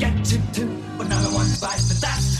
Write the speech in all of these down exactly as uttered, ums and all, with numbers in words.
get to do another one bites the dust.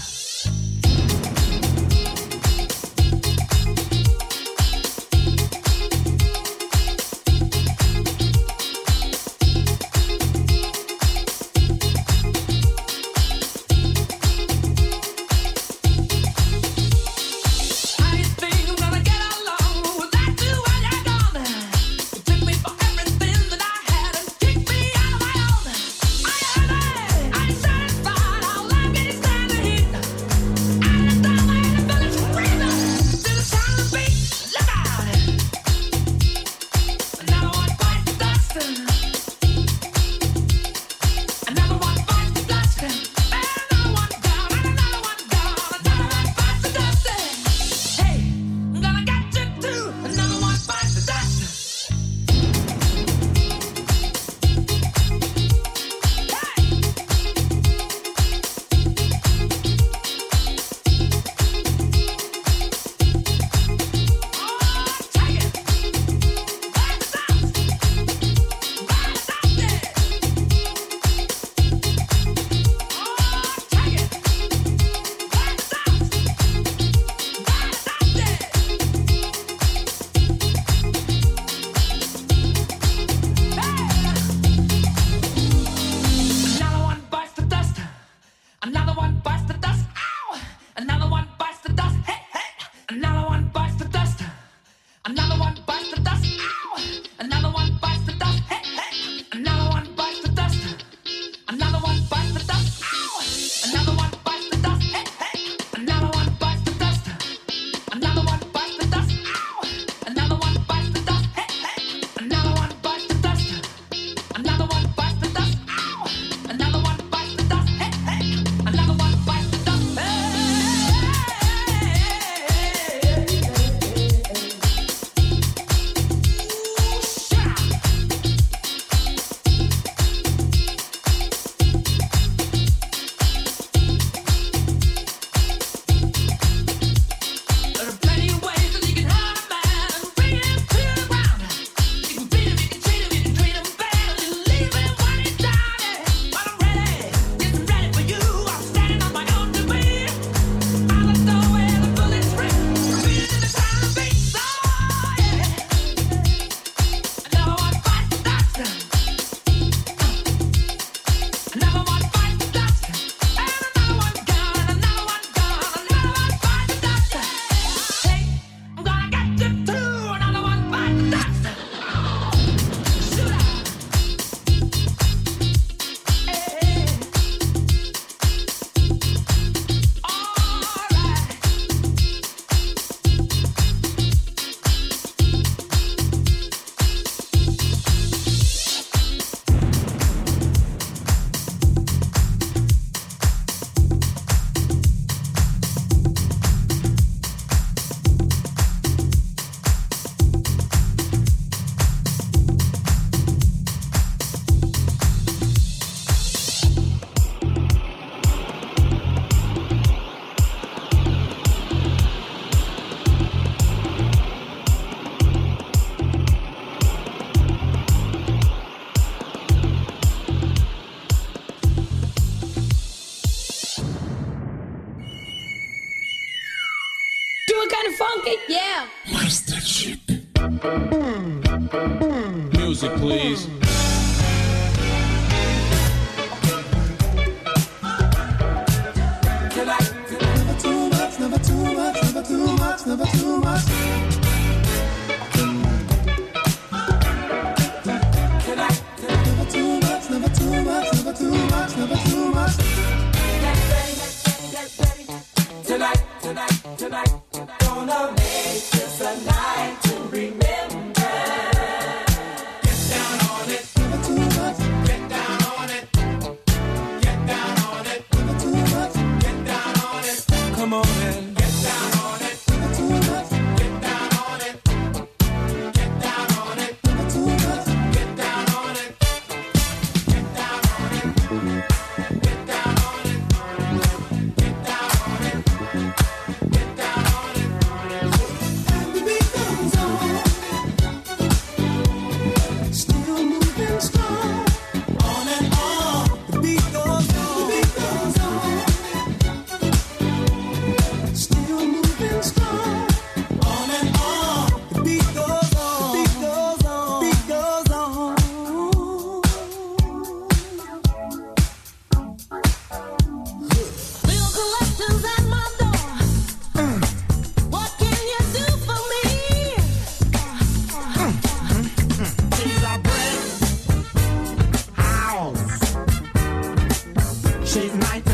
Gonna make this a night to remember. Get down on it.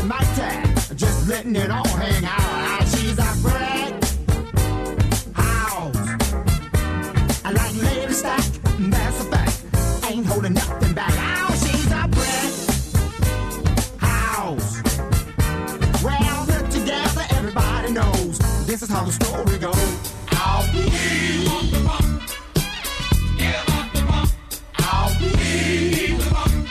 like that, just letting it all hang out. How she's a brat house. I like lady stack, that's a fact. Ain't holding nothing back. How she's a brat house. Well, look together, everybody knows this is how the story goes. I'll be the one. Give up the one. I'll be the one.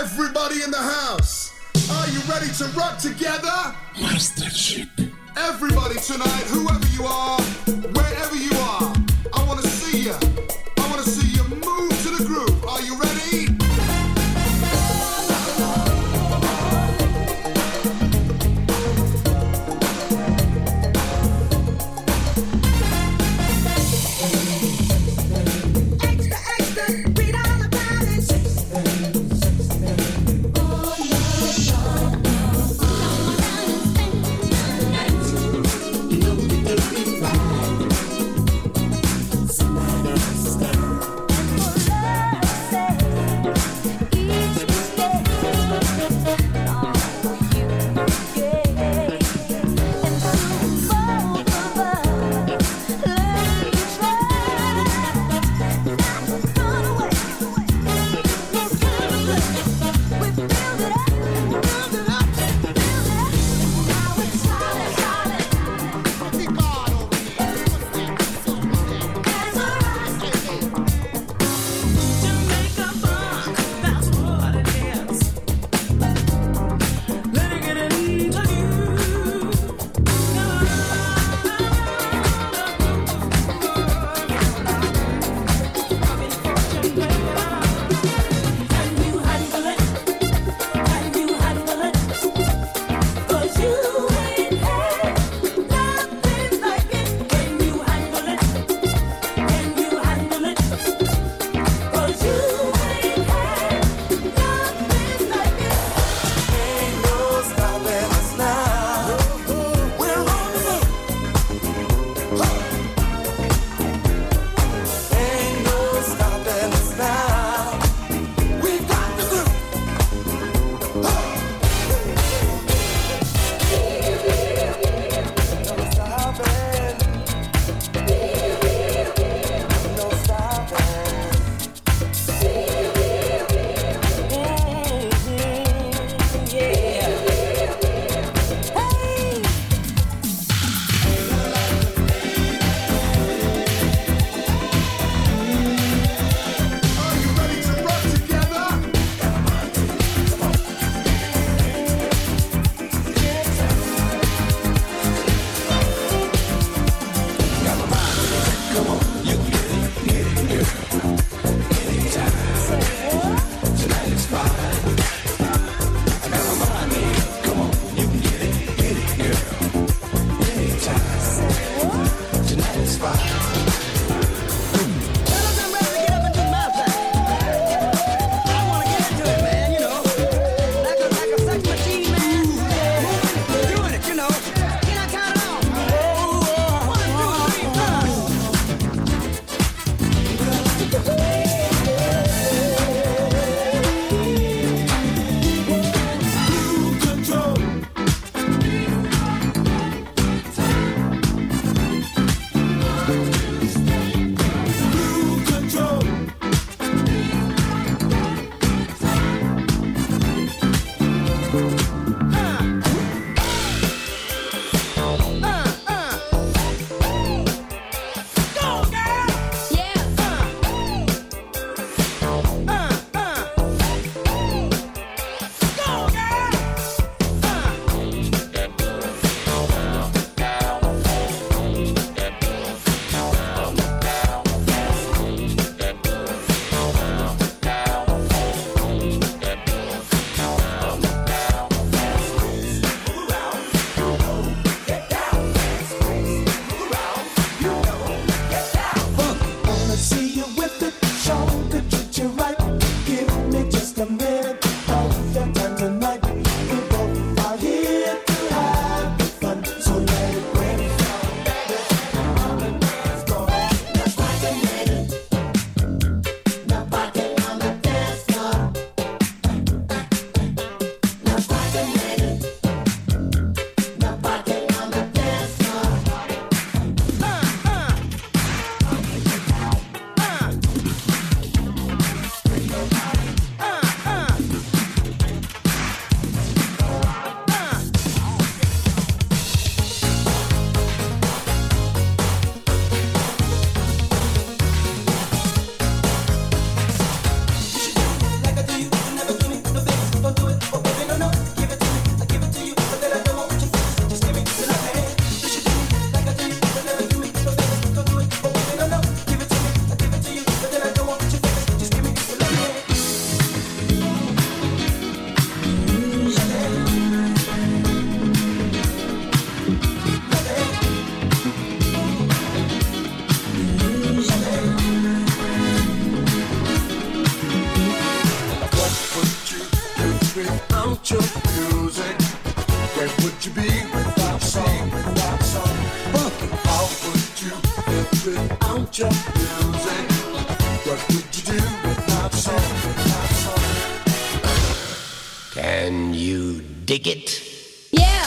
Everybody in the house, are you ready to rock together? Mastership. Everybody tonight, whoever you are, wherever you are, I want to see you. I want to see you move to the groove. Are you ready? be without song, without song? But how would you live without your music? What would you do without song, without song? Can you dig it? Yeah!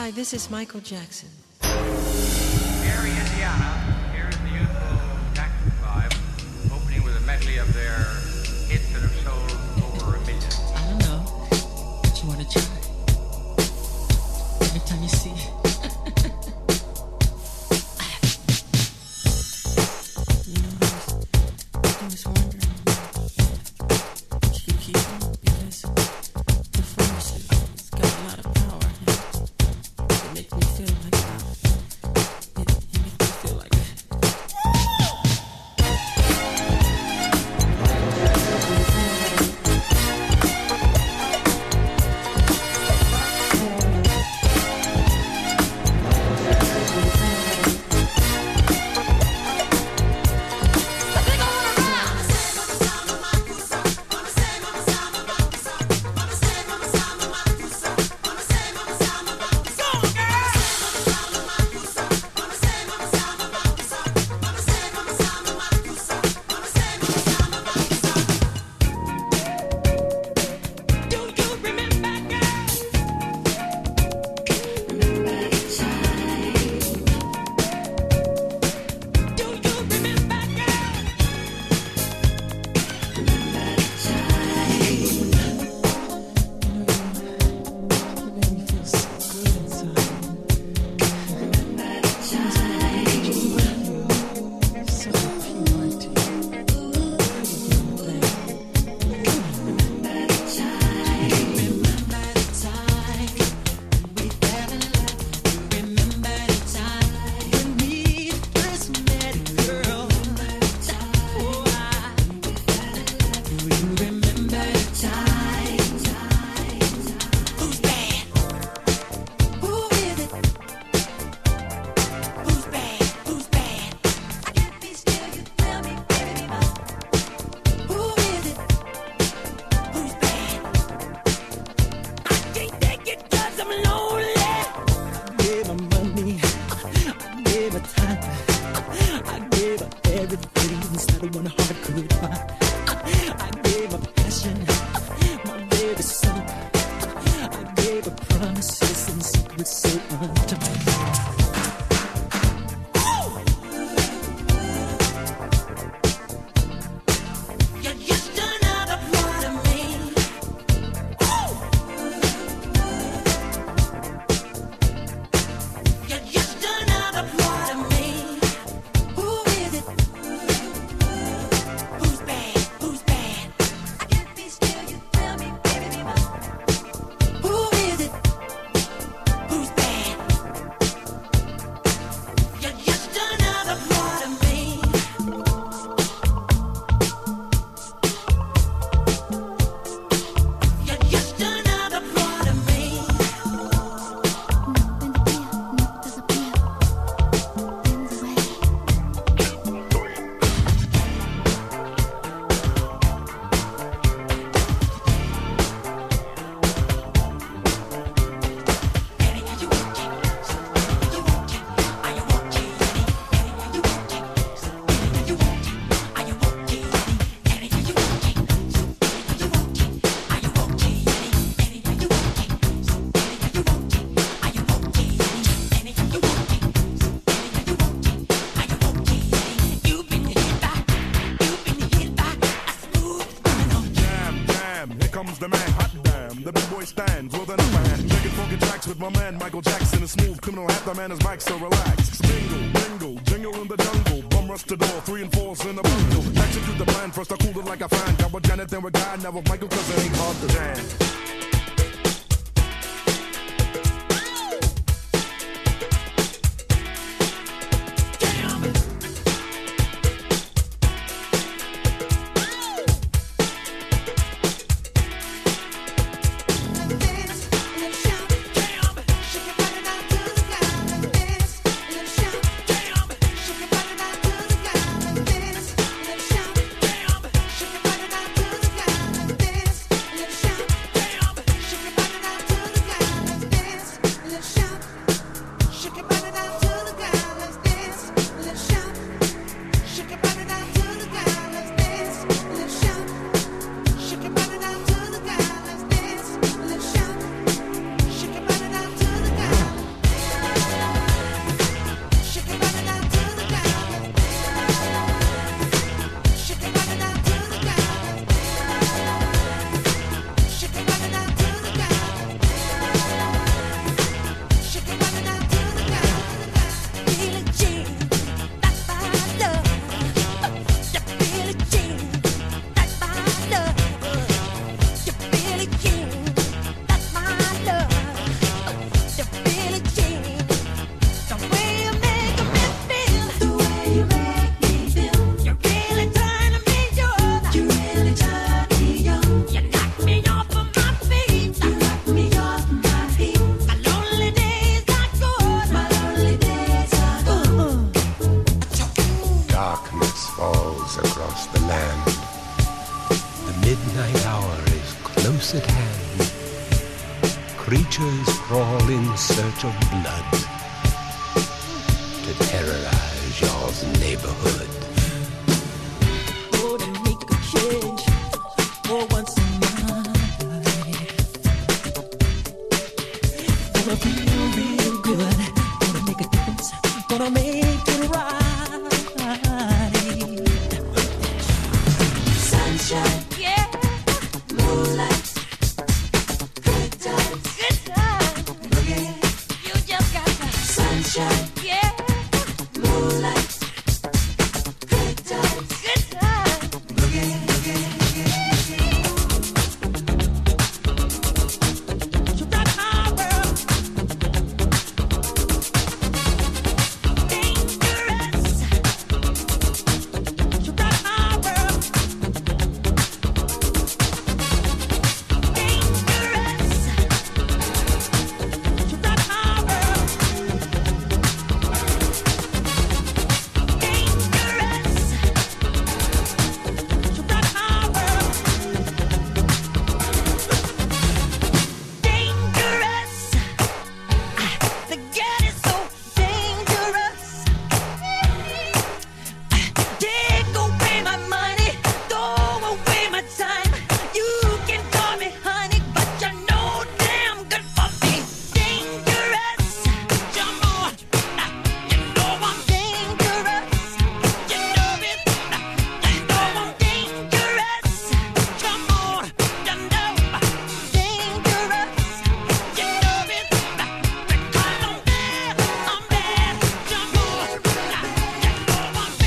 Hi, this is Michael Jackson. Mary, Indiana. Here's the youthful Jackson five, opening with a medley of their hits that have sold over a million. I don't know, but you want to try. Every time you see it. Michael Jackson, a smooth criminal, half the man is Mike, so relax. Bingo, bingo, jingle in the jungle. Bum rush the door, three and fours in a bundle. Execute the plan, first I cool it like I find. Got with Janet, then with Guy, now with Michael, cause it ain't hard to dance. Damn! darkness falls across the land. The midnight hour is close at hand. Creatures crawl in search of blood to terrorize your neighborhood. Gonna make a change for once in my life. Gonna feel real good. Gonna make a difference. Gonna make it right. Sunshine, yeah. Moonlight, good times, good times. Look at it, you just got that sunshine, yeah. Moonlight, good times, good times. Look at it, look at it, look at it. You got my world, dangerous. You got my world. Dangerous. The girl is so dangerous. Take away my money, throw away my time. You can call me honey, but you know damn good for me. Dangerous. You know, you know I'm dangerous. You know it. You know I'm dangerous. Come on, you know dangerous. You know it, because I'm bad, I'm bad. Come on, you know I'm bad, I'm bad. You know it, you know I'm bad, I'm bad. You know it, you know. And the whole world has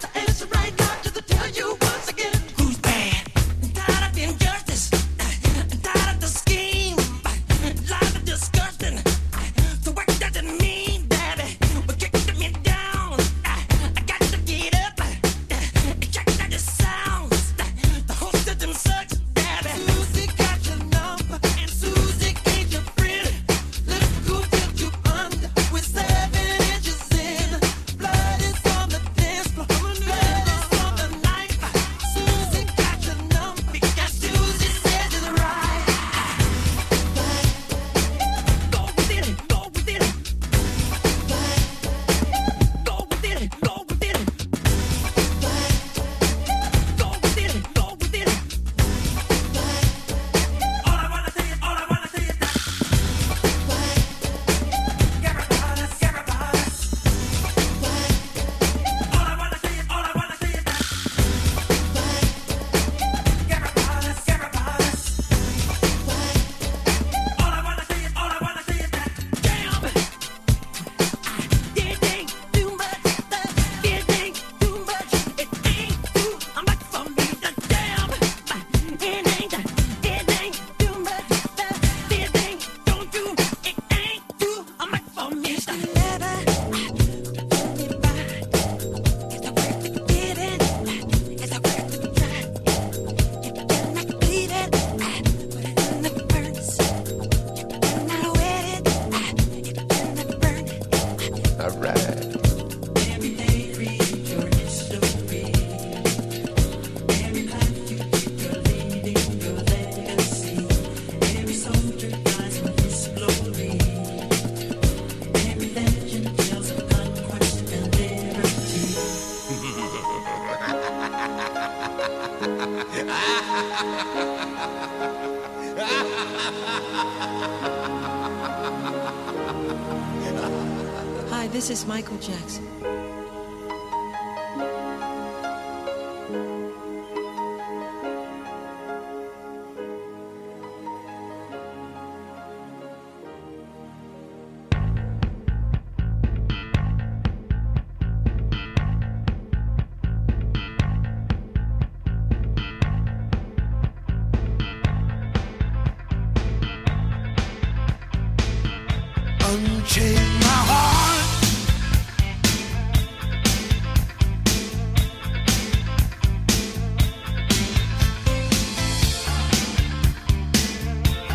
to answer right now to the tell you once again who's bad. Tired of injustice, tired of the scheme, life is disgusting. The work doesn't mean, baby, but kicking me down. I got to get up. Check out the sounds. The whole system sucks, baby. Susie got your number, and Susie ain't your friend. Little who did you under? With seven inches in, blood is on the dance floor. Blood is on the knife. Susie got your number, because Susie said it's right. Go with it, go with it. Go with it, go with it. Go with it, go with it. All I wanna say, all I wanna say is that. Everybody, everybody. All I wanna say, all I wanna say is that. Everybody, everybody. All I wanna say, all I wanna say is that. Damn. It ain't too much, it ain't too much, it ain't too much for me to damn. It ain't, it ain't too much, it ain't, don't you, it ain't too much for me to never get me by. It's a worth the getting, it's a worth the try. You cannot beat it, put it in the furnace. You cannot wet it, you cannot burn it. All right. Every day read your history. Every life you keep, you're leading your legacy. Every soldier dies in his glory. Every legend tells of conquest and liberty. Hi, this is Michael Jackson. Unchain my heart.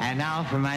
And now for my